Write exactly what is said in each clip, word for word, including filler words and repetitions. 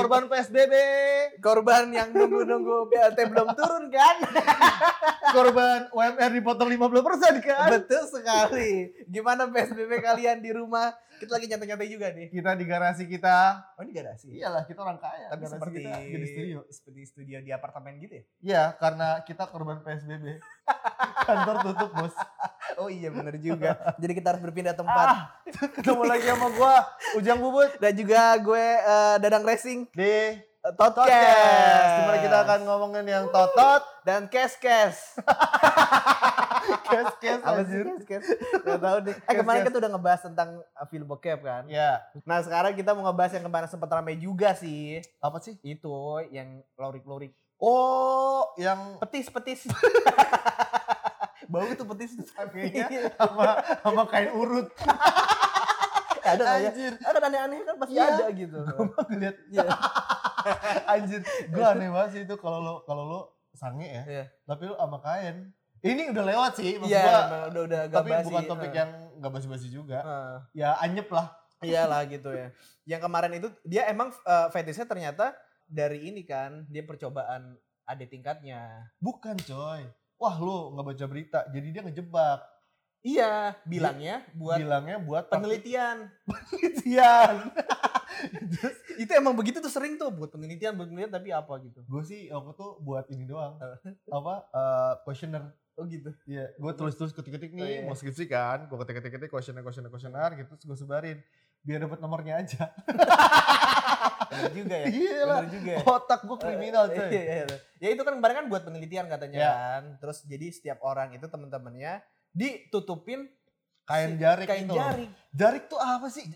korban P S B B, korban yang nunggu-nunggu B L T belum turun kan, korban U M R dipotong lima puluh persen kan. Betul sekali. Gimana P S B B kalian di rumah? Kita lagi nyantai-nyantai juga nih. Kita di garasi kita. Oh, ini garasi? Iyalah, kita orang kaya. Tapi garasi seperti kita jadi studio. Seperti studio di apartemen gitu ya? Iya, karena kita korban P S B B. Kantor tutup, bos. Oh iya, benar juga. Jadi kita harus berpindah tempat. Ah, ketemu lagi sama gue, Ujang Bubut. Dan juga gue, uh, Dadang Racing. Di Totcast. Dimana kita akan ngomongin yang totot dan kes-kes. Kes-kes anjir. Kes-kes. Gak tau deh. Eh kemarin kita udah ngebahas tentang film bokep kan. Iya. Yeah. Nah sekarang kita mau ngebahas yang kemarin sempat rame juga sih. Apa sih? Itu yang lorik-lorik. Oh yang petis-petis. Bau tuh petis tuh. Kayaknya sama, sama kain urut. Ada gak ya? Ada aneh-aneh kan pasti ya. Ada gitu. Gue mah ngeliat. Iya. Anjir. Gue aneh banget sih itu kalau lo, kalau lo sange ya. Yeah. Tapi lo sama kain. Ini udah lewat sih, maksud ya, gua, udah, udah gak tapi basi, bukan topik uh, yang gak basi-basi juga, uh, ya anyep lah. Iyalah gitu ya. Yang kemarin itu, dia emang uh, fetishnya ternyata dari ini kan, dia percobaan ada tingkatnya. Bukan coy, wah lu gak baca berita, jadi dia ngejebak. Iya, bilangnya buat, bilangnya buat penelitian. Penelitian. Just, itu emang begitu tuh sering tuh buat penelitian, buat penelitian tapi apa gitu. Gue sih waktu tuh buat ini doang, apa, uh, questioner. Oh gitu? Iya, gue tulis-tulis ketik-ketik nih, mau skripsi kan, gue ketik-ketik-ketik questioner, questioner, questioner gitu, terus gue sebarin. Biar dapet nomornya aja. Bener juga ya? Iya lah, otak gue kriminal coy. Uh, iya, iya, iya. Ya itu kan kemarin kan buat penelitian katanya yeah. Kan, terus jadi setiap orang itu teman-temannya ditutupin kain jarik kain itu. Jarik. Jarik tuh apa sih?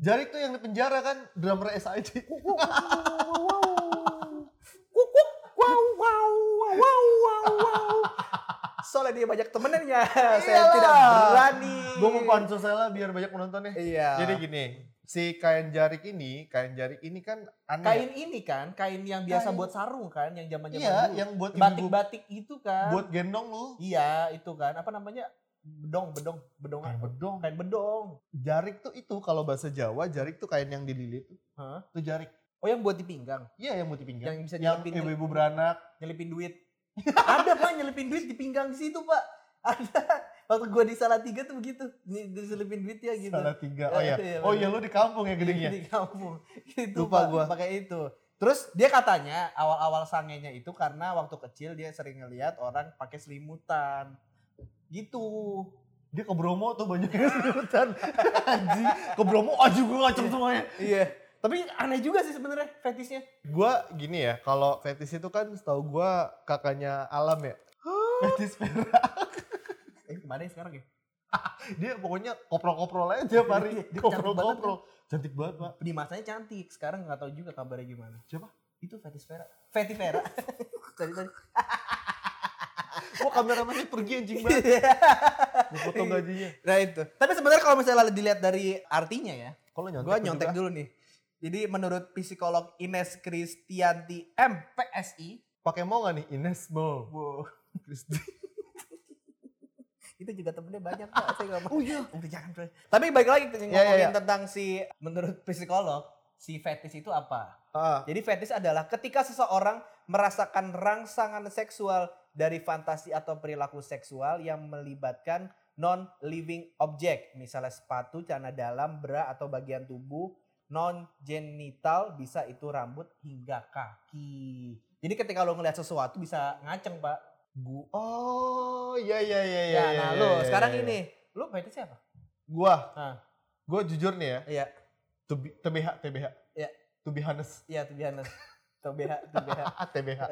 Jarik tuh yang di penjara kan drummer S I D. Kukuk, wow, wow, wow, wow, wow. Soalnya dia banyak temennya, saya tidak berani. Gue mau pansos saya lah biar banyak penontonnya. Iya. Jadi gini, si kain jarik ini, kain jarik ini kan aneh. Kain ini kan, kain yang biasa kain. Buat sarung kan, yang zaman-zaman iya, dulu. Yang buat batik-batik itu kan. Buat gendong lu. Iya, itu kan. Apa namanya? Bedong, bedong, bedong, kain bedong, kain bedong. Jarik tuh itu kalau bahasa Jawa jarik tuh kain yang dililit. Hah? Itu jarik. Oh yang buat di pinggang? Iya yang buat di pinggang. Yang bisa nyelipin. Yang ibu-ibu beranak. Nyelipin duit. Ada pak nyelipin duit di pinggang situ pak. Ada. Waktu gua di Salatiga tuh begitu. Diselipin duit ya gitu. Salatiga. Oh ya. Oh ya lu di kampung ya gedenya. Di kampung. Itu lupa pak, gua. Pakai itu. Terus dia katanya awal-awal sangenya itu karena waktu kecil dia sering ngeliat orang pakai selimutan. Gitu. Dia ke Bromo tuh banyak yang selimutan. Anjing, ke Bromo aja gue ngacung semuanya. Iya. Tapi aneh juga sih sebenarnya fetishnya. Gue gini ya, kalau fetish itu kan setahu gue kakaknya Alam ya. Fetish perak. Eh kemana ya sekarang ya? Dia pokoknya koprol-koprol aja pari. Koprol-koprol. Cantik banget pak. Di masanya cantik, sekarang gak tahu juga kabarnya gimana. Siapa? Itu fetish perak. Fetish perak. Tadi-tadi. Wah kameramennya pergi anjing banget. Gue potong gajinya. Nah itu. Tapi sebenarnya kalau misalnya dilihat dari artinya ya. Kalau nyontek. Gue nyontek juga. Dulu nih. Jadi menurut psikolog Ines Kristianti M P S I. Pakai mau gak nih Ines? Mau. Wow. Kristi. Itu juga temennya banyak kok. Saya gak mau. Oh iya. Jangan bro. Tapi balik lagi ngomongin yeah, yeah. tentang si. Menurut psikolog. Si fetish itu apa? Uh. Jadi fetish adalah ketika seseorang merasakan rangsangan seksual dari fantasi atau perilaku seksual yang melibatkan non-living object. Misalnya sepatu, celana dalam, bra atau bagian tubuh non-genital, bisa itu rambut hingga kaki. Jadi ketika lo ngelihat sesuatu bisa ngaceng pak. Gu- oh iya iya iya iya. Nah, nah lo sekarang ya, ya, ya. Ini, lo fetish siapa? Gua, nah. Gua jujur nih ya. Iya. T B H, T B H. Iya. To be honest. Iya to be honest. T B H, T B H, T B H.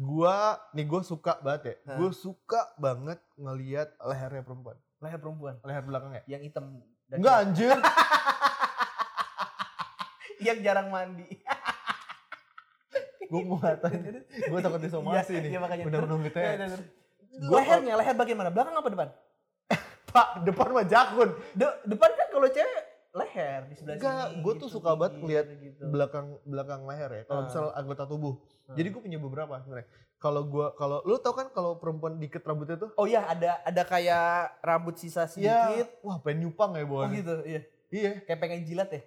Gua, nih gue suka banget ya. Gue suka banget ngelihat lehernya perempuan. Leher perempuan? Leher belakangnya. Yang hitam. Enggak anjir. Yang jarang mandi. Gue mau ngatain. Gue takut disomasi nih. Iya makanya. Bener-bener gitu ya. Lehernya, leher bagaimana? Belakang apa depan? Pak, depan mah jakun. Depan kan kalau cewek. Leher di sebelah enggak, sini. Enggak, gue gitu, tuh suka banget lihat gitu. belakang belakang leher ya. Kalau misal anggota tubuh. Hmm. Jadi gue punya beberapa sebenarnya. Kalau gue kalau lu tau kan kalau perempuan dikit rambutnya tuh? Oh iya, ada ada kayak rambut sisa sedikit. Ya. Wah, pengen nyupang ya, Bon. Oh gitu, iya. Iya. Kayak pengen jilat ya.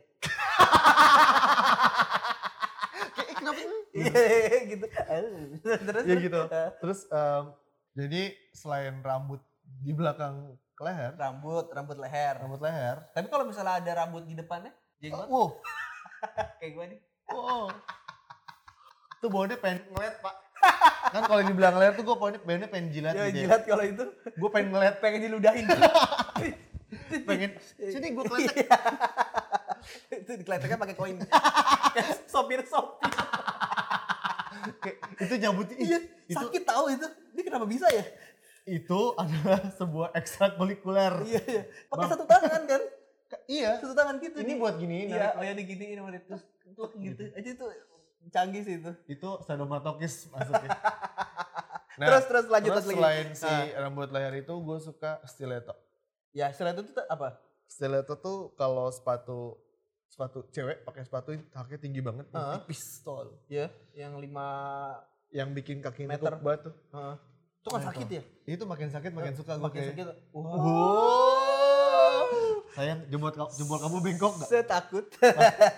gitu. Terus ya gitu. Terus um, jadi selain rambut di belakang leher, rambut, rambut leher, rambut leher. Tapi kalau misalnya ada rambut di depannya, jenggot. Wow. Kayak gue nih. Wow. Tuh baunya pengen ngeliat, Pak. Kan kalau di belakang leher tuh gue pengennya pengen jilat gitu. Ya jilat kalau itu. Gue pengen ngeliat, pengen diludahin. Pengen. Sini gue kletek. Itu dikleteknya pakai koin. Sopir-sopir. Kayak itu nyambutin. Iya, sakit tahu itu. Dia kenapa bisa ya? Itu adalah sebuah ekstrakurikuler. Iya, iya. Pakai satu tangan kan? Iya. Satu tangan gitu. Ini nih. Buat gini. Iya, oh ya diginiin sama dia. Terus kluk gitu. Aja itu canggih sih itu. Itu sadomatokis maksudnya. Nah, terus terus lanjut terus lagi. Selain si nah. rambut leher itu gue suka stiletto. Ya, stiletto itu apa? Stiletto tuh kalau sepatu sepatu cewek pakai sepatu kakinya tinggi banget, uh-huh. tipis tol. Iya, yang lima yang bikin kakinya tuh batu. Heeh. Itu kan sakit ya? Itu makin sakit makin suka gue. Makin sakit. Wow. wow. Sayang, jempol jempol kamu bengkok enggak? Saya takut.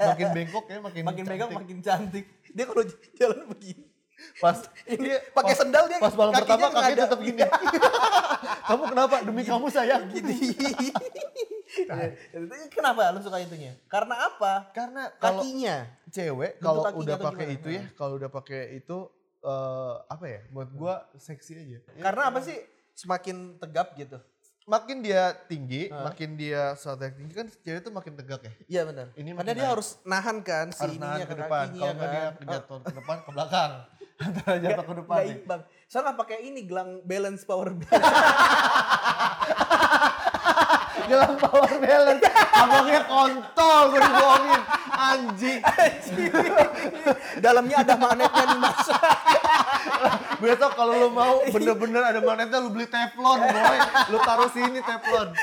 Makin bengkok ya, makin makin bengkok makin cantik. Dia kalau jalan begini. Pas ini pakai sendal dia. Pas malam pertama kakinya tetap gini. Kamu kenapa? Demi kamu sayang gini. Kenapa lu suka itunya? Karena apa? Karena kakinya. Cewek kalau udah pakai itu ya, kalau udah pakai itu Uh, apa ya, buat gue seksi aja. Karena ya, apa sih semakin tegap gitu? Makin dia tinggi, uh. makin dia saat yang tinggi kan cewek tuh makin tegak ya? Iya benar. Karena dia naik. Harus nahan kan si harus ininya ke depan. Kalau nggak kan. Dia jatuh ke depan ke belakang. Antara jatuh ke depan. Gak imbang. Soalnya pakai ini gelang balance power balance. Gelang power balance. Abangnya kontol gue dibohongin. Anjing. Anjing. Dalamnya ada magnetnya nih mas. Besok kalau lu mau bener-bener ada magnetnya lu beli teflon boy. Lu taruh sini teflon.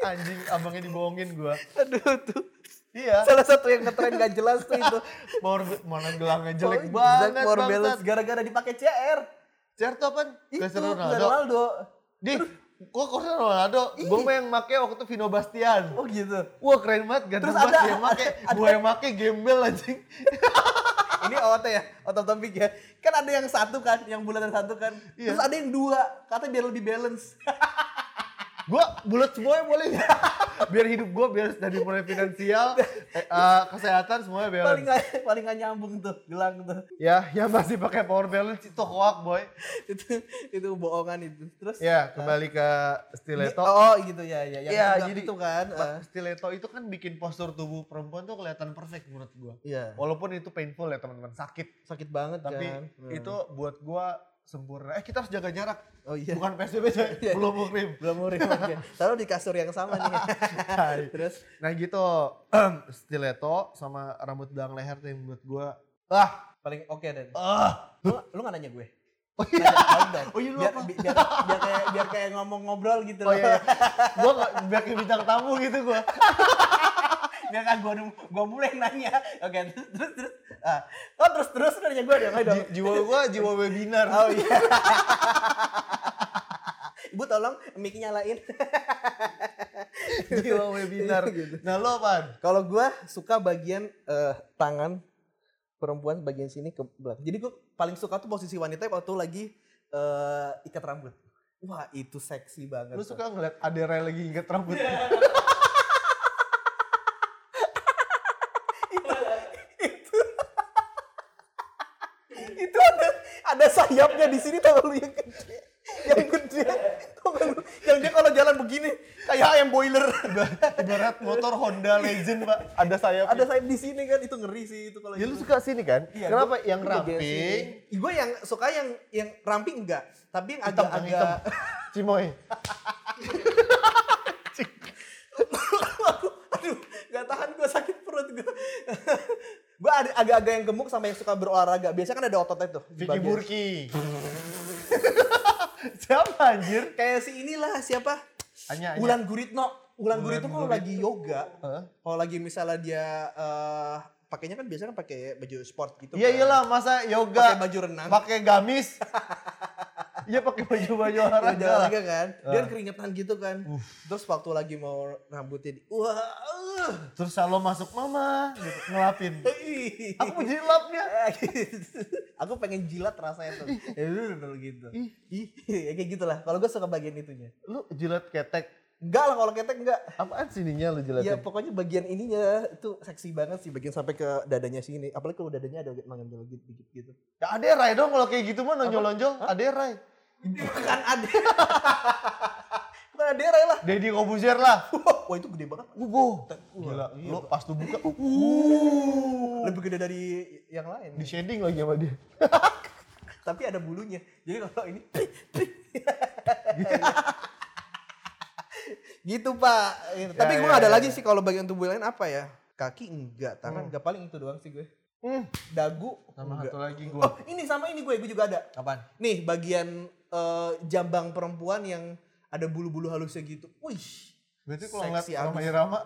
Anjing abangnya dibohongin gua. Aduh tuh. Iya. Salah satu yang ngetren gak jelas tuh itu. Power malah gelangnya jelek oh, banget. Power balance gara-gara dipakai C R. C R tuh apaan? Itu Ronaldo. Ronaldo. Di Kok Cristiano Ronaldo? Gue mah yang make waktu Vino Bastian. Oh gitu. Wah keren banget, ganteng banget dia yang make. Gue yang make gembel anjing. Ini otot ya, otot topik ya. Kan ada yang satu kan, yang bulatan satu kan. Iya. Terus ada yang dua, katanya biar lebih balance. Gue bulat semuanya boleh ya. Biar hidup gue, biar dari mulai finansial, eh, uh, kesehatan semuanya balance. Paling gak, paling gak nyambung tuh, gelang tuh. Ya, yang masih pakai power balance itu hoak boy. Itu itu bohongan itu. Terus ya, kembali ke stiletto. Oh gitu ya, ya. Yang ya jadi itu kan. Uh, stiletto itu kan bikin postur tubuh perempuan tuh kelihatan perfect menurut gue. Iya. Walaupun itu painful ya teman-teman, sakit. Sakit banget tapi kan. Tapi hmm. itu buat gue sempurna. Eh kita harus jaga jarak. Oh iya. Bukan P S B B coy. Iya. Belum murim. Belum murim. Okay. Taruh di kasur yang sama nih. Terus nah gitu. Stiletto sama rambut belakang leher tuh yang menurut gue ah paling oke okay, deh. Ah. Lu, lu gak nanya gue? Oh iya. Nanya, oh iya lu biar, apa? Bi, biar, biar kayak biar kayak ngomong ngobrol gitu. Oh iya. Gue biar kayak bintang tamu gitu gue. Biar kan gue gue mulai nanya, oke okay, terus terus ah oh terus terus nanya gue dong, dong. Jiwa gue jiwa webinar. Oh iya. Ibu tolong mic nyalain. Jiwa webinar gitu. Nah lo apaan? Kalau gue suka bagian uh, tangan perempuan bagian sini ke belakang. Jadi gue paling suka tuh posisi wanita waktu lagi uh, ikat rambut. Wah itu seksi banget. Lu suka ngeliat adere lagi ikat rambut? Sayapnya di sini tau lu yang gede, yang gede, yang dia kalau jalan begini kayak ayam boiler. Ibarat motor Honda Legend pak, ada sayap. Ada sayap di sini kan, itu ngeri sih itu kalau. Ya lu suka sini kan? Iya, kenapa gua, yang ramping? Gue yang suka yang yang ramping enggak, tapi yang agak-agak cimoy. Aduh, nggak tahan gue sakit perut gue. Gue agak-agak yang gemuk sama yang suka berolahraga. Biasanya kan ada ototnya tuh. Vicky Burki. Siapa anjir? Kayak si inilah siapa? Anya, Anya. Ulan Guritno. Ulan, Ulan Guritno kalau lagi yoga. Huh? Kalau lagi misalnya dia uh, pakainya kan biasanya kan pakai baju sport gitu. Iya kan. Iyalah masa yoga. Pakai baju renang. Pakai gamis. Iya pakai baju baju olahraga. Baju olahraga kan. Dia uh. keringetan gitu kan. Uh. Terus waktu lagi mau rambutnya, wah. Uh. Terus Salo masuk mama, gitu, ngelapin. Aku jilatnya. Aku pengen jilat rasanya tuh. Ya bener gitu. Ya kayak gitulah. Kalau gue suka bagian itunya. Lu jilat ketek? Enggak lah, kalau ketek enggak. Apaan sininya lu jelasin? Ya pokoknya bagian ininya itu seksi banget sih, bagian sampai ke dadanya sini. Apalagi kalau dadanya ada menonjol dikit gitu. Ya aderai dong kalau kayak gitu mah nonjol-nonjol, aderai. Bukan aderai. Bukan aderai lah. Deddy Kobuzier lah. Wah itu gede banget. Wow. Gila, lu pas tuh buka. Lebih gede dari yang lain. Di shading lagi sama dia. Tapi ada bulunya. Jadi kalau ini gitu pak, ya, tapi gue ya, ada ya, lagi ya. Sih kalau bagian tubuh lain apa ya? Kaki enggak, tangan hmm. enggak, paling itu doang sih gue. Hmm. Dagu sama enggak. Satu lagi gue. Oh ini sama ini gue, gue juga ada. Apaan? Nih bagian uh, jambang perempuan yang ada bulu-bulu halusnya gitu. Wih. Berarti kalau ngeliat Rama-Irama.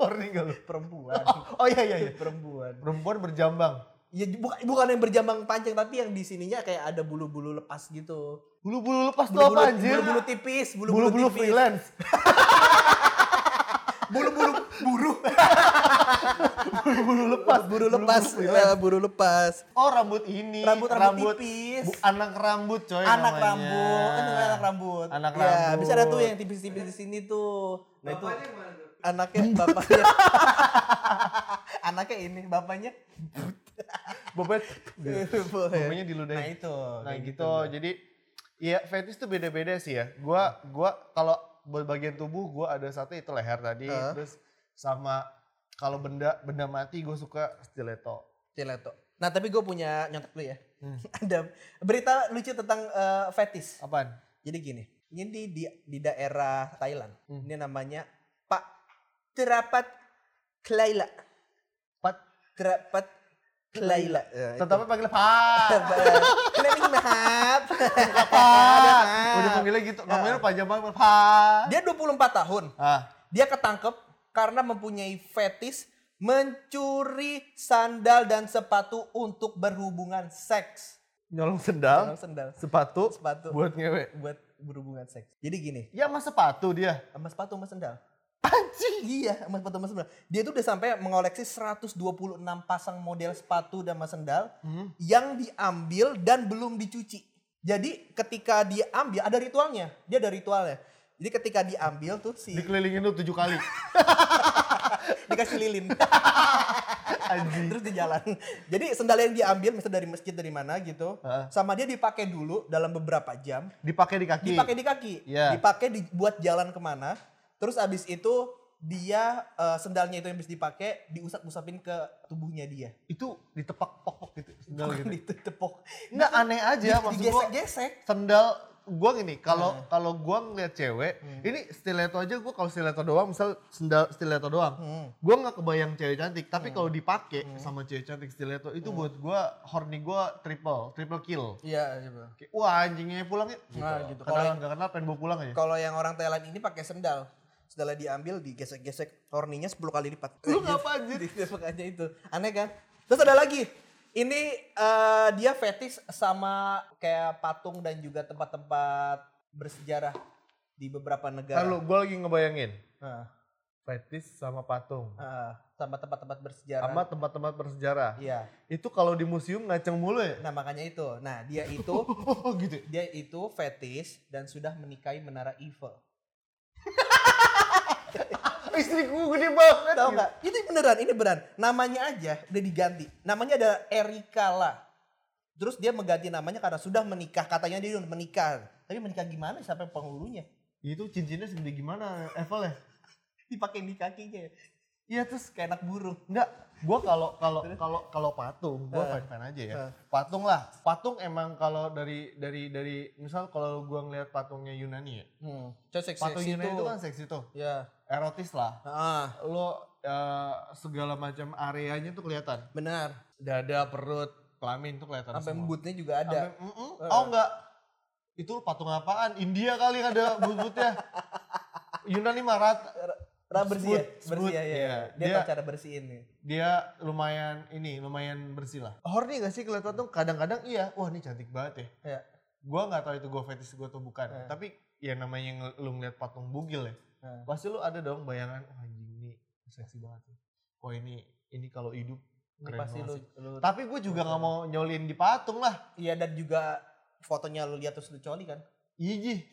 Horny gak lu? Perempuan. Oh, oh iya iya iya. Perempuan. Perempuan berjambang. Ya bukan, bukan yang berjambang panjang tapi yang di sininya kayak ada bulu-bulu lepas gitu. Bulu-bulu lepas tuh apa anjir? Bulu-bulu tipis, bulu-bulu tipis. Bulu-bulu freelance. Bulu-bulu buruh. Bulu-bulu lepas, buru lepas, buru lepas. Oh, rambut ini. Rambut rambut tipis. Anak rambut coy. Anak rambut, anak rambut. Anak rambut. Ya, bisa ada tuh yang tipis-tipis di sini tuh. Nah itu anaknya bapaknya. Anaknya ini, bapaknya. Bobet. Bapaknya diludahin. Nah itu. Nah gitu. Jadi iya, fetish tuh beda-beda sih ya. Gua gua kalau bagian tubuh gua ada satu itu leher tadi, uh. terus sama kalau benda benda mati gua suka stiletto. Stiletto. Nah, tapi gua punya nyontek dulu ya. Hmm. Ada berita lucu tentang uh, fetish. Apaan? Jadi gini, ini di di, di daerah Thailand. Hmm. Ini namanya Pak Trapat Klayla. Pak Trapat Klayla. Tetapnya panggilnya Pak. Klayla mahap. Pak. Udah panggilnya gitu. Namanya panjang banget Pak. Dia dua puluh empat tahun. Ah. Dia ketangkep karena mempunyai fetis mencuri sandal dan sepatu untuk berhubungan seks. Nyolong sandal? Nyolong sandal. Sepatu? Sepatu. Buat ngewe? Buat berhubungan seks. Jadi gini. Ya sama sepatu dia? Sama sepatu sama sandal. Anjing. Iya, sama sepatu sama sendal. Dia tuh udah sampai mengoleksi seratus dua puluh enam pasang model sepatu dan sama sendal hmm. yang diambil dan belum dicuci. Jadi ketika dia ambil, ada ritualnya. Dia ada ritualnya. Jadi ketika diambil tuh si... dikelilingin tuh tujuh kali. Dikasih lilin. Anjing. Terus di jalan. Jadi sendal yang diambil misalnya dari masjid dari mana gitu. Huh? Sama dia dipakai dulu dalam beberapa jam. Dipakai di kaki? Dipakai di kaki. Yeah. Dipakai dibuat jalan kemana. Terus abis itu dia uh, sendalnya itu yang habis dipakai diusap-usapin ke tubuhnya dia. Itu ditepak-pok gitu sendal gitu. Ditepok. Enggak aneh aja maksud gua. Digesek-gesek. Sendal gua gini, kalau hmm. kalau gua ngeliat cewek, hmm. ini stiletto aja gua kalau stiletto doang, misal sendal stiletto doang. Hmm. Gua enggak kebayang cewek cantik, tapi hmm. kalau dipakai hmm. sama cewek cantik stiletto itu hmm. buat gua horny gua triple, triple kill. Iya, iya. Wah, anjingnya pulang ya. Gitu. Nah, gitu. Kalau enggak kenal pengen bawa pulang aja. Kalau yang orang Thailand ini pakai sendal. Setelah diambil digesek-gesek horninya sepuluh kali lipat. Lu ngapain jadi digesek itu? Aneh kan? Terus ada lagi. Ini uh, dia fetish sama kayak patung dan juga tempat-tempat bersejarah di beberapa negara. Lalu gue lagi ngebayangin. Uh. Fetish sama patung. Uh, sama tempat-tempat bersejarah. Sama tempat-tempat bersejarah. Iya. Itu kalau di museum ngaceng mulu ya? Nah makanya itu. Nah dia itu gitu. Dia itu fetish dan sudah menikahi Menara Eiffel. Istriku gede banget. Tahu nggak? Itu beneran, ini beneran. Namanya aja udah diganti. Namanya ada Erika La. Terus dia mengganti namanya karena sudah menikah. Katanya dia udah menikah. Tapi menikah gimana? Siapa penghulunya? Itu cincinnya segede gimana? Eiffel ya? Dipakai di kakinya. Iya terus kayak anak burung. Enggak. Gua kalau kalau kalau kalau patung, gua fan-fan aja ya. Patung lah. Patung emang kalau dari dari dari misal kalau gua ngelihat patungnya Yunani ya. Hmm. Seksi, patung seksi Yunani itu kan seksi tuh. Iya. Erotis lah. Heeh. Uh. Lo uh, segala macam areanya tuh kelihatan. Benar. Dada, perut, kelamin tuh kelihatan. Sampai embutnya juga ada. Sampai, mm-mm. Oh enggak. Itu patung apaan? India kali ada bututnya. Yunani marat Rambut bersih, ya? Bersih ya, ya. Yeah. Dia, dia tahu cara bersihin nih. Dia lumayan ini, lumayan bersih lah. Horny gak sih kelihatan tuh? Kadang-kadang iya, wah ini cantik banget ya. Yeah. Gua nggak tahu itu gua fetish gua atau bukan, yeah. tapi ya namanya lu ngeliat patung bugil ya. Yeah. Pasti lu ada dong bayangan, wah anjing ini seksi banget ya. Wah ini ini kalau hidup keren pasti lu, lu. Tapi gua juga nggak mau nyolin di patung lah. Iya, dan juga fotonya lu lihat terus lu coli kan? Iji,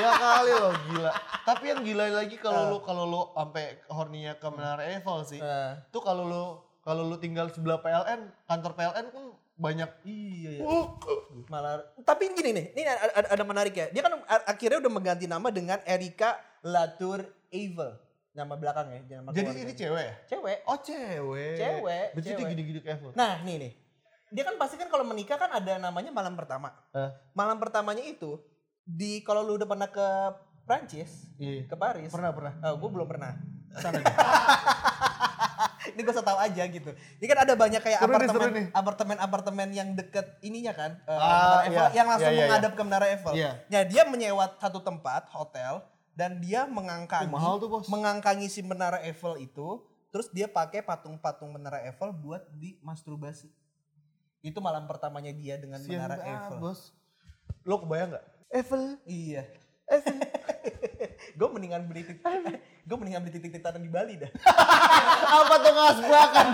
ya kali lo gila. Tapi yang gila lagi kalau uh. lo kalau lo sampai horninya ke Menara Eiffel sih. Uh. Tuh kalau lo kalau lo tinggal sebelah P L N, kantor P L N kan banyak. Iya. Uh. Malah. Tapi gini nih, ini ada, ada menarik ya. Dia kan akhirnya udah mengganti nama dengan Erika La Tour Eiffel. Nama belakangnya. Nama Jadi ini cewek. Cewek. Oh cewek. Cewek. Berarti gini-gini ke Eiffel. Nah nih nih. Dia kan pasti kan kalau menikah kan ada namanya malam pertama. Uh. Malam pertamanya itu. Di kalau lu udah pernah ke Prancis, iya. ke Paris. Pernah, pernah. Uh, gue belum pernah. Sana. Ini gue setau aja gitu. Ini kan ada banyak kayak seru apartemen, nih, nih. apartemen-apartemen yang deket ininya kan, uh, ah, Eiffel, iya. yang langsung iya, iya, menghadap iya. ke Menara Eiffel. Iya. Ya dia menyewa satu tempat hotel dan dia mengangkangi, oh, mengangkangi si Menara Eiffel itu. Terus dia pakai patung-patung Menara Eiffel buat di masturbasi. Itu malam pertamanya dia dengan Sian Menara banget, Eiffel. Bos. Lo kebayang nggak? Eiffel, iya. Eiffel. Gue mendingan beli titik, gue mendingan beli titik tanam di Bali dah. Apa tuh ngasbak kan?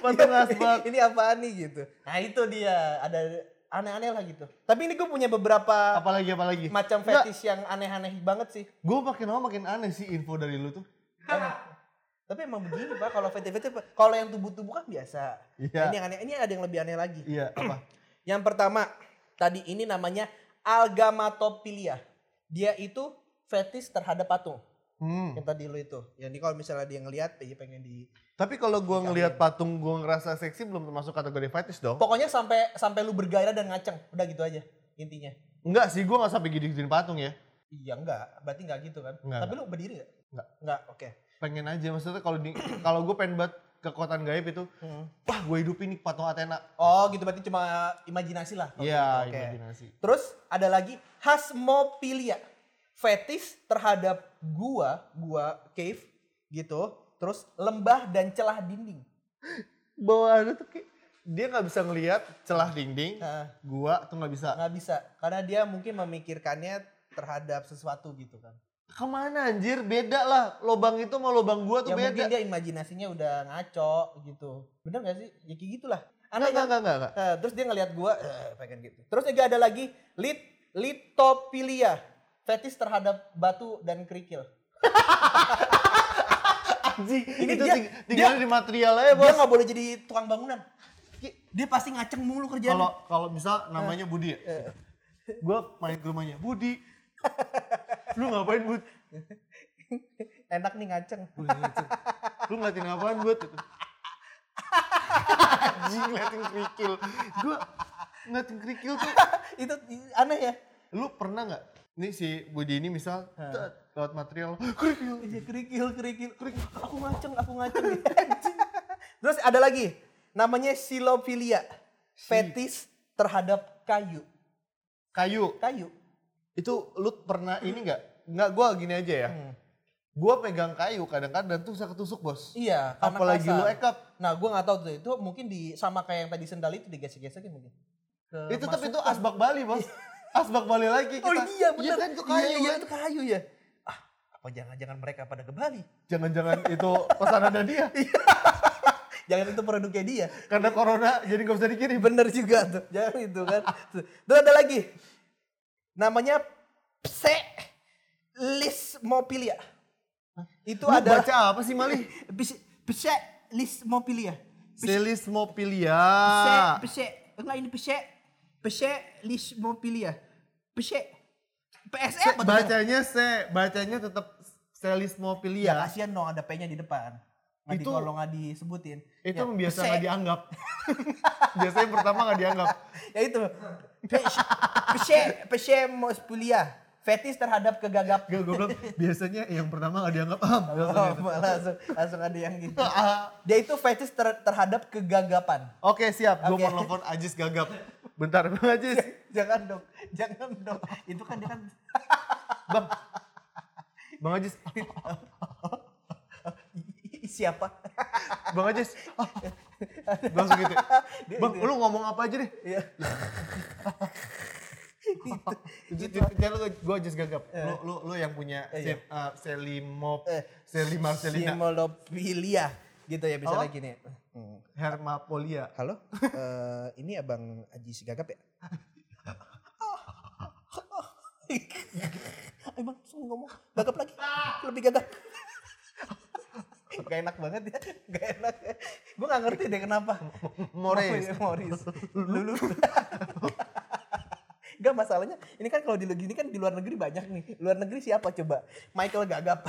Patung ngasbak. Ini apaan nih gitu? Nah itu dia, ada aneh-aneh lah gitu. Tapi ini gue punya beberapa. Apalagi apalagi. Macam fetish yang aneh-aneh banget sih. Gue makin lama makin aneh sih info dari lu tuh. Tapi emang begini pak, kalau fetish-fetish, kalau yang tubuh-tubuh kan biasa. Iya. Ini yang aneh, ini ada yang lebih aneh lagi. Iya. Apa? Yang pertama. Tadi ini namanya algamatopilia. Dia itu fetis terhadap patung. Hmm. Yang tadi lu itu. Jadi kalau misalnya dia ngelihat, dia pengen di. Tapi kalau gua ngelihat patung, gua ngerasa seksi belum termasuk kategori fetis dong. Pokoknya sampai sampai lu bergairah dan ngaceng, udah gitu aja intinya. Enggak sih, gua nggak sampai gigit-gigitin patung ya. Iya enggak, berarti enggak gitu kan. Enggak, tapi enggak. Lu berdiri enggak? Enggak. Enggak, oke. Okay. Pengen aja maksudnya kalau di kalau gua pengen banget kekuatan gaib itu, hmm. wah gue hidupin nih patung Athena. Oh gitu, berarti cuma imajinasi lah. Iya, okay. Imajinasi. Terus ada lagi hasmofilia, fetis terhadap gua, gua cave gitu. Terus lembah dan celah dinding. Bawaannya tuh kayak dia nggak bisa ngelihat celah dinding, nah, gua tuh nggak bisa. Nggak bisa, karena dia mungkin memikirkannya terhadap sesuatu gitu kan. Kemana anjir, beda lah lobang itu sama lobang gua tuh ya, beda. Ya mungkin dia imajinasinya udah ngaco gitu. Bener gak sih? Ya kayak gitu lah. Enggak, enggak, enggak, enggak. Uh, terus dia ngelihat gua, uh, pengen gitu. Terus juga ada lagi lit litopilia, fetis terhadap batu dan kerikil. Anjing, ini itu dia, tinggal dia, di material aja bos. Dia gak boleh jadi tukang bangunan. Dia pasti ngaceng mulu kerjaan. Kalau kalau misal namanya uh, Budi ya. Uh, gua main ke rumahnya, Budi. Lu ngapain Bud? Enak nih ngaceng. Lu ngeliatin apaan Bud? Anjing ngeliatin kerikil. Gua ngeliatin kerikil tuh. Itu aneh ya? Lu pernah gak? Nih si Budi ini misal lewat material. Kerikil, kerikil, kerikil, kerikil. Aku ngaceng, aku ngaceng. Terus ada lagi. Namanya silofilia. Fetis terhadap kayu. Kayu? Kayu. Itu lu pernah ini gak? Enggak, gue gini aja ya. Hmm. Gue pegang kayu kadang-kadang tuh bisa ketusuk bos. Iya. Apalagi kasar. Lu ekap. Nah gue gak tahu tuh itu mungkin di sama kayak yang tadi sendal itu digesek-gesekin mungkin. Ke itu tapi itu asbak Bali bos. Asbak Bali lagi kita. Oh iya bener. Iya kan itu kayu. Iya, iya itu kayu ya. Ah apa jangan-jangan mereka pada ke Bali. Jangan-jangan itu pesanan dia. Jangan itu produknya dia. Karena corona jadi gak bisa dikirim. Bener juga tuh. Jangan itu kan. Terus ada lagi. Namanya pselismopilia. Itu lu adalah baca apa sih Mali? Pselismopilia. Pselismopilia. Pse pse enggak ini pse pselismopilia. Pse P S E bacanya se bacanya tetap pselismopilia. Ya kasihan dong ada P-nya di depan. Nanti kalau nggak disebutin. Itu ya, biasa nggak dianggap. Biasanya pertama nggak dianggap. Ya itu. Pselismopilia. Fetis terhadap kegagap. Goblok. Biasanya yang pertama nggak dianggap. Ah, langsung, oh, langsung, langsung ada yang gitu. Dia itu fetis ter- terhadap kegagapan. Oke siap. Okay. Gue mau nelfon Ajis gagap. Bentar Bang Ajis. Jangan dong. Jangan dong. Itu kan dia kan. Bang. Bang Ajis. Siapa? Bang Ajis. Langsung gitu. Bang, lu ngomong apa aja deh. Iya. Gue Ajis gagap. Lu lu lu yang punya selimop, selimarselina. Slimolopilia gitu ya misalnya gini. Hermapolia. Halo? Uh, ini Abang Ajis gagap ya? Emang langsung ngomong gagap lagi, lebih gagap. Gak enak banget ya, gak enak ya. Gue gak ngerti deh kenapa. Morris. Morris. Lulu. Gak masalahnya, ini kan kalau di ini kan di luar negeri banyak nih. Luar negeri siapa coba? Michael gagap.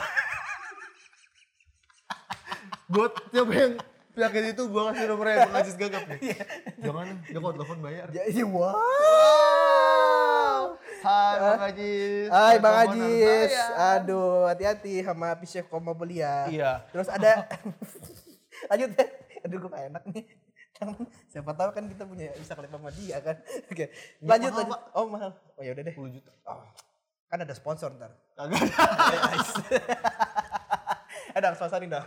Gue tiap yang... Pihak itu gua kasih nomornya Bang Ajis gagap nih. Jangan, jangan kok telepon bayar. Ya iya, wow. Hai Bang Ajis. Hai Bang Ajis. Aduh, hati-hati sama Pisces Komobelia. Iya. Terus ada lanjut deh. Aduh, gua gak enak nih. Siapa tahu kan kita punya bisa kelepas sama dia kan. Oke. Lanjut ya, lanjut. Mahal, oh, mahal. Oh, ya udah deh. sepuluh juta. Oh. Kan ada sponsor ntar. Kagak. Ada sponsor nih dong.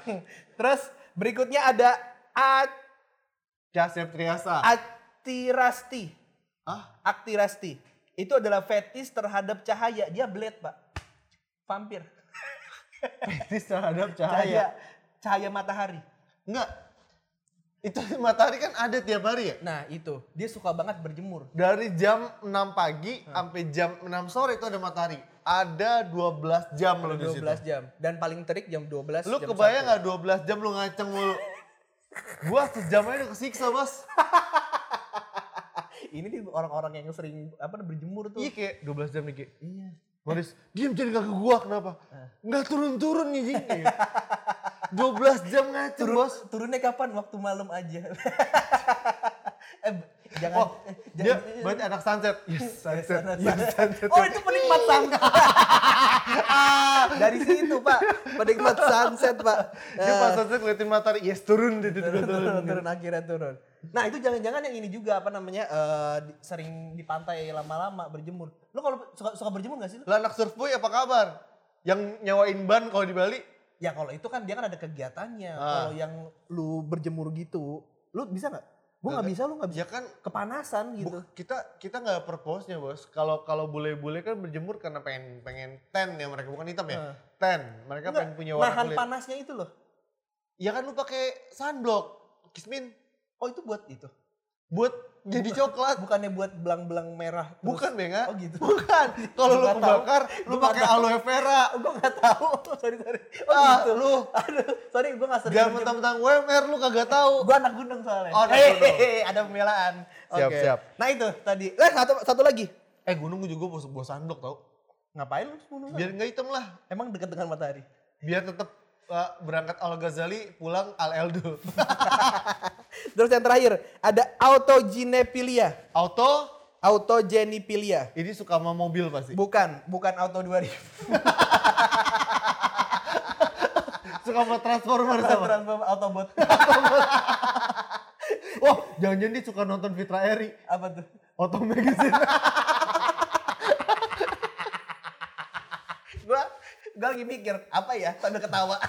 Terus berikutnya ada Acha Septriasa. Aktirasti. Ah? Aktirasti. Itu adalah fetis terhadap cahaya. Dia blade, Pak. Vampir. Fetis terhadap cahaya. Cahaya, cahaya matahari. Enggak. Itu matahari kan ada tiap hari ya? Nah, itu. Dia suka banget berjemur. Dari jam enam pagi hmm. sampai jam enam sore itu ada matahari. Ada dua belas jam lu di situ. dua belas jam. Dan paling terik jam dua belas. Lu kebayang enggak dua belas jam lu ngaceng mulu. Gua sejam aja udah kesiksa, Mas. Ini nih orang-orang yang sering apa berjemur tuh. Iya, kayak dua belas jam nih, Ki. Iya. Boris, diam jadi enggak ke gua kenapa? Enggak turun-turun nih, Ki. dua belas jam ngaceng, Bos. Turunnya kapan? Waktu malam aja. eh, jangan, oh, eh, dia jangan, berarti anak sunset. Yes, sunset. Yes, sunset. Oh, itu penikmat sunset. Dari situ, Pak. Penikmat sunset, Pak. Dia pas sunset ngeliatin matahari. Yes, turun. Turun, turun, turun, turun. Akhirnya turun. Nah, itu jangan-jangan yang ini juga, apa namanya, uh, sering di pantai lama-lama berjemur. Lo kalau suka, suka berjemur gak sih? Lo anak surf boy apa kabar? Yang nyawain ban kalau di Bali? Ya, kalau itu kan dia kan ada kegiatannya. Ah. Kalau yang lu berjemur gitu, lu bisa gak? Gue nggak bisa, lu nggak bisa ya kan, kepanasan gitu. Kita kita nggak purpose nya bos. Kalau kalau bule-bule kan berjemur karena pengen pengen tan ya mereka, bukan hitam ya. Uh. Tan, mereka enggak, pengen punya warna nahan kulit. Nahan panasnya itu loh. Ya kan lu pakai sunblock, Kismin. Oh itu buat itu. Buat jadi coklat. Bukannya buat belang-belang merah. Terus. Bukan Benga. Oh gitu. Bukan. Kalau lu kebakar, lu pakai aloe vera. Gue gak tahu. Sorry, sorry. Oh ah, gitu. Lu. Aduh, sorry gue gak sering. Jangan mentang-mentang W M R lu kagak tahu. Gue anak gunung soalnya. Oh, hey, hey, hey, ada pembelaan. Siap, okay. Siap. Nah itu tadi. Eh satu, satu lagi. Eh gunung gue juga bawa sandok tau. Ngapain lu gunung? Biar gak hitam lah. Emang dekat dengan matahari? Biar tetap uh, berangkat Al-Ghazali, pulang Al-Eldo. Terus yang terakhir, ada autogenepilia. Auto? Autogenipilia. Ini suka sama mobil pasti? Bukan, bukan auto dua ribu. Suka sama Transformer sama? Transformer, Autobot. Wah, jangan-jangan dia suka nonton Fitra Eri. Apa tuh? Auto Magazine. Gua, gua lagi mikir, apa ya? Sambil ketawa.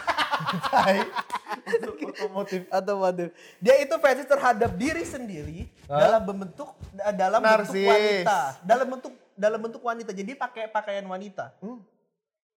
Otomotif. Otomotif. Dia itu fetis terhadap diri sendiri. Hah? dalam bentuk dalam Narsis. bentuk wanita. Dalam bentuk dalam bentuk wanita. Jadi pakai pakaian wanita. Hmm.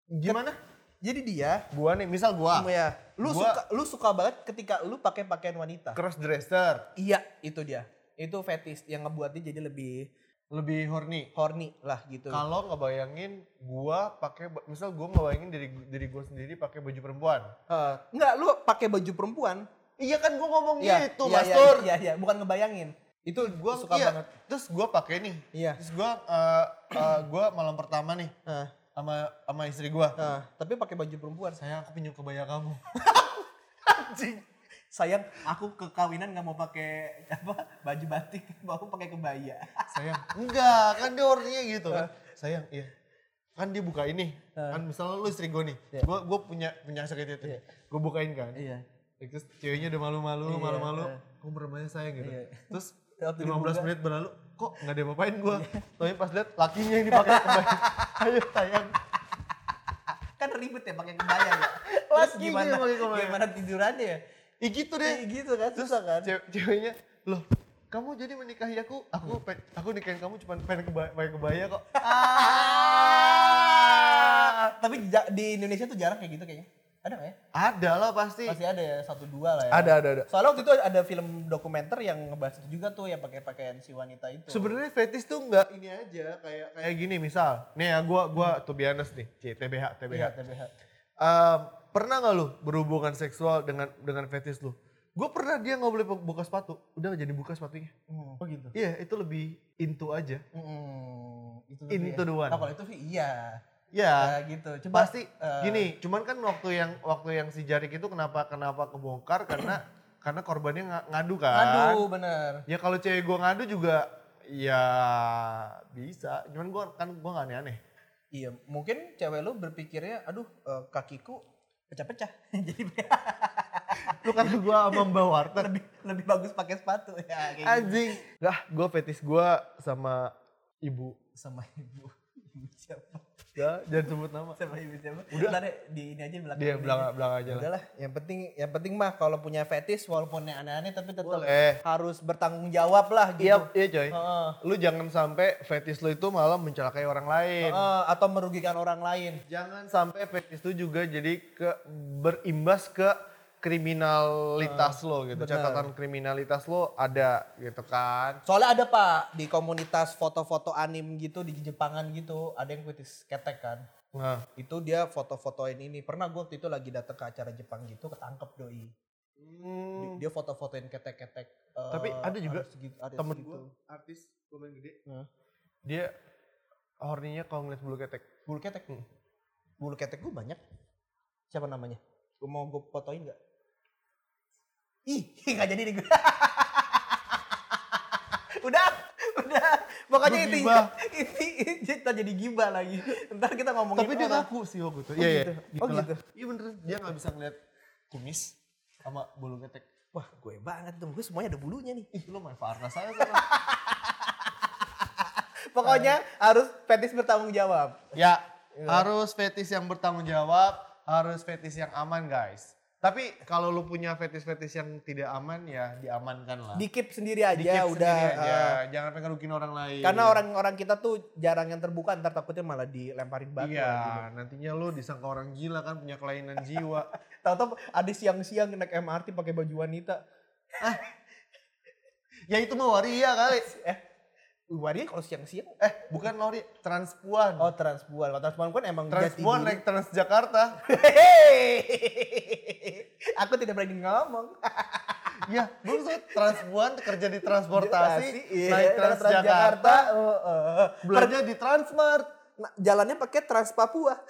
Gimana? Jadi dia, gua nih, misal gua. Ya, lu gua, suka lu suka banget ketika lu pakai pakaian wanita. Cross dresser. Iya, itu dia. Itu fetis yang ngebuatnya jadi lebih lebih horny. Horny lah gitu. Kalau ngebayangin gua pakai, misal gua ngebayangin diri diri gua sendiri pakai baju perempuan. Uh, enggak, lu pakai baju perempuan. Iya kan gua ngomong ya, gitu, Mas Tur. Iya, iya, bukan ngebayangin. Itu gua suka iya. banget. Terus gua pakai nih. Iya. Terus gua uh, uh, gua malam pertama nih uh. sama sama istri gua. Uh, tapi pakai baju perempuan. Sayang, aku pinjam kebaya kamu. Anjing. Sayang, aku ke kawinan nggak mau pakai apa baju batik, mau pakai kebaya. Sayang, enggak kan dia orangnya gitu kan. Uh. Sayang, iya. Kan dia buka ini, uh. kan misalnya lu istri gue nih, yeah. gue gue punya punya sakit itu, yeah. gue bukain kan. Iya. Yeah. Terus ceweknya udah malu-malu, yeah. malu-malu, kok uh. bermainnya sayang gitu. Yeah. Terus lima belas menit berlalu, kok nggak ada apa-apain gue. Yeah. Tapi pas lihat lakinya yang dipakai kebaya, ayo sayang. Kan ribet ya pakai kebaya ya. Terus gimana, gimana tidurannya ya? Ya gitu deh. Ya gitu kan, susah kan. Terus ceweknya, loh kamu jadi menikahi aku, aku pe- aku nikahin kamu cuma pengen kebaya, pakai kebaya kok. Ah. Tapi di Indonesia tuh jarang kayak gitu kayaknya. Ada nggak ya? Ada lah pasti. Pasti ada ya, satu dua lah ya. Ada ada ada. Soalnya waktu itu ada film dokumenter yang ngebahas itu juga tuh, yang pakai pakaian si wanita itu. Sebenarnya fetis tuh nggak ini aja, kayak kayak gini misal. Nih ya gue gue to be honest nih, C, T B H T B H. Iya, T B H. Um, pernah nggak lu berhubungan seksual dengan dengan fetis lu? Gue pernah, dia nggak boleh buka sepatu, udah jadi buka sepatunya. Hmm. Oh gitu. Iya, itu lebih into aja. Hmm, itu lebih into ya. The one. Nah, kalau itu iya. Ya, nah, gitu. Coba, pasti uh, gini, cuman kan waktu yang waktu yang si Jarik itu kenapa kenapa kebongkar karena karena korbannya ngadu kan. Ngadu, bener. Ya kalau cewek gue ngadu juga ya bisa. Cuman gue kan gue nggak aneh-aneh. Iya, mungkin cewek lu berpikirnya, aduh uh, kakiku pecah-pecah. Jadi lu kan gue sama Mbak Warter lebih lebih bagus pakai sepatu ya. Anjing, lah gue fetis gue sama ibu sama ibu. Ibu siapa? Ya, jangan sebut nama. Sama ibu siapa? Udah deh, di ini aja belakang. Dia belakang belakang aja lah. Udahlah, yang penting yang penting mah kalau punya fetis walaupun aneh-aneh tapi tetap boleh. Harus bertanggung jawab lah gitu. Iya, iya coy. Uh-uh. Lu jangan sampai fetis lu itu malah mencelakai orang lain uh-uh. atau merugikan orang lain. Jangan sampai fetis lu juga jadi ke berimbas ke kriminalitas uh, lo gitu. Bener. Catatan kriminalitas lo ada gitu kan. Soalnya ada Pak di komunitas foto-foto anim gitu di Jepangan gitu, ada yang fetis ketek kan. Nah. Itu dia foto-fotoin ini. Pernah gue waktu itu lagi datang ke acara Jepang gitu ketangkep doi. Hmm. Dia foto-fotoin ketek-ketek. Tapi uh, ada juga segitu, ada temen gue artis lumayan gede. Nah. Dia horninya kalau ngeliat bulu ketek. Bulu ketek? Hmm. Bulu ketek gue banyak. Siapa namanya? Gue mau gue fotoin gak? Ih, gak jadi nih gue. Udah, udah. Pokoknya itu kita jadi gibah lagi. Ntar kita ngomongin. Tapi dia ngaku sih oh gitu. Iya, gitu. Iya. Oh gitu. Iya beneran. Dia gak bisa ngeliat kumis sama bulu ketek. Wah, gue banget dong. Gue semuanya ada bulunya nih. Ih, lu main parnas aja sama. Pokoknya harus fetis bertanggung jawab. Ya, harus fetis yang bertanggung jawab. Harus fetis yang aman guys. Tapi kalau lu punya fetis-fetis yang tidak aman ya diamankan lah. Dikip sendiri aja. Dikip udah. Sendiri aja. Uh, Jangan pengen rugiin orang lain. Karena orang-orang kita tuh jarang yang terbuka, ntar takutnya malah dilemparin batu. Iya gitu. Nantinya lu disangka orang gila kan, punya kelainan jiwa. Tahu-tahu ada siang-siang naik M R T pakai baju wanita. Ah. Ya itu mah waria kali. Eh. Waria kalau siang-siang? Eh bukan lori, transpuan. Oh transpuan, kalau transpuan kan emang transpuan naik Trans Jakarta. Aku tidak berani ngomong. Ya, maksud transpuan kerja di transportasi, iya, naik Trans, Trans Jakarta, Jakarta uh, uh, belanja per- di Transmart. Nah, jalannya pakai Trans Papua.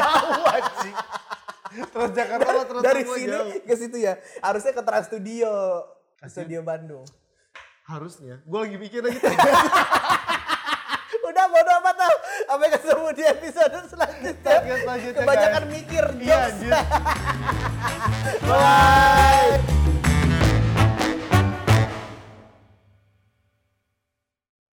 Jauh anjing. Trans Jakarta lah Trans dari Papua sini jauh. Ke situ ya, harusnya ke Trans Studio, Asin. Studio Bandung. Harusnya, gue lagi mikir lagi. Udah bodo amat tau. Sampai ketemu di episode selanjutnya. Kebanyakan mikir jokes. Iya, anjir. Bye.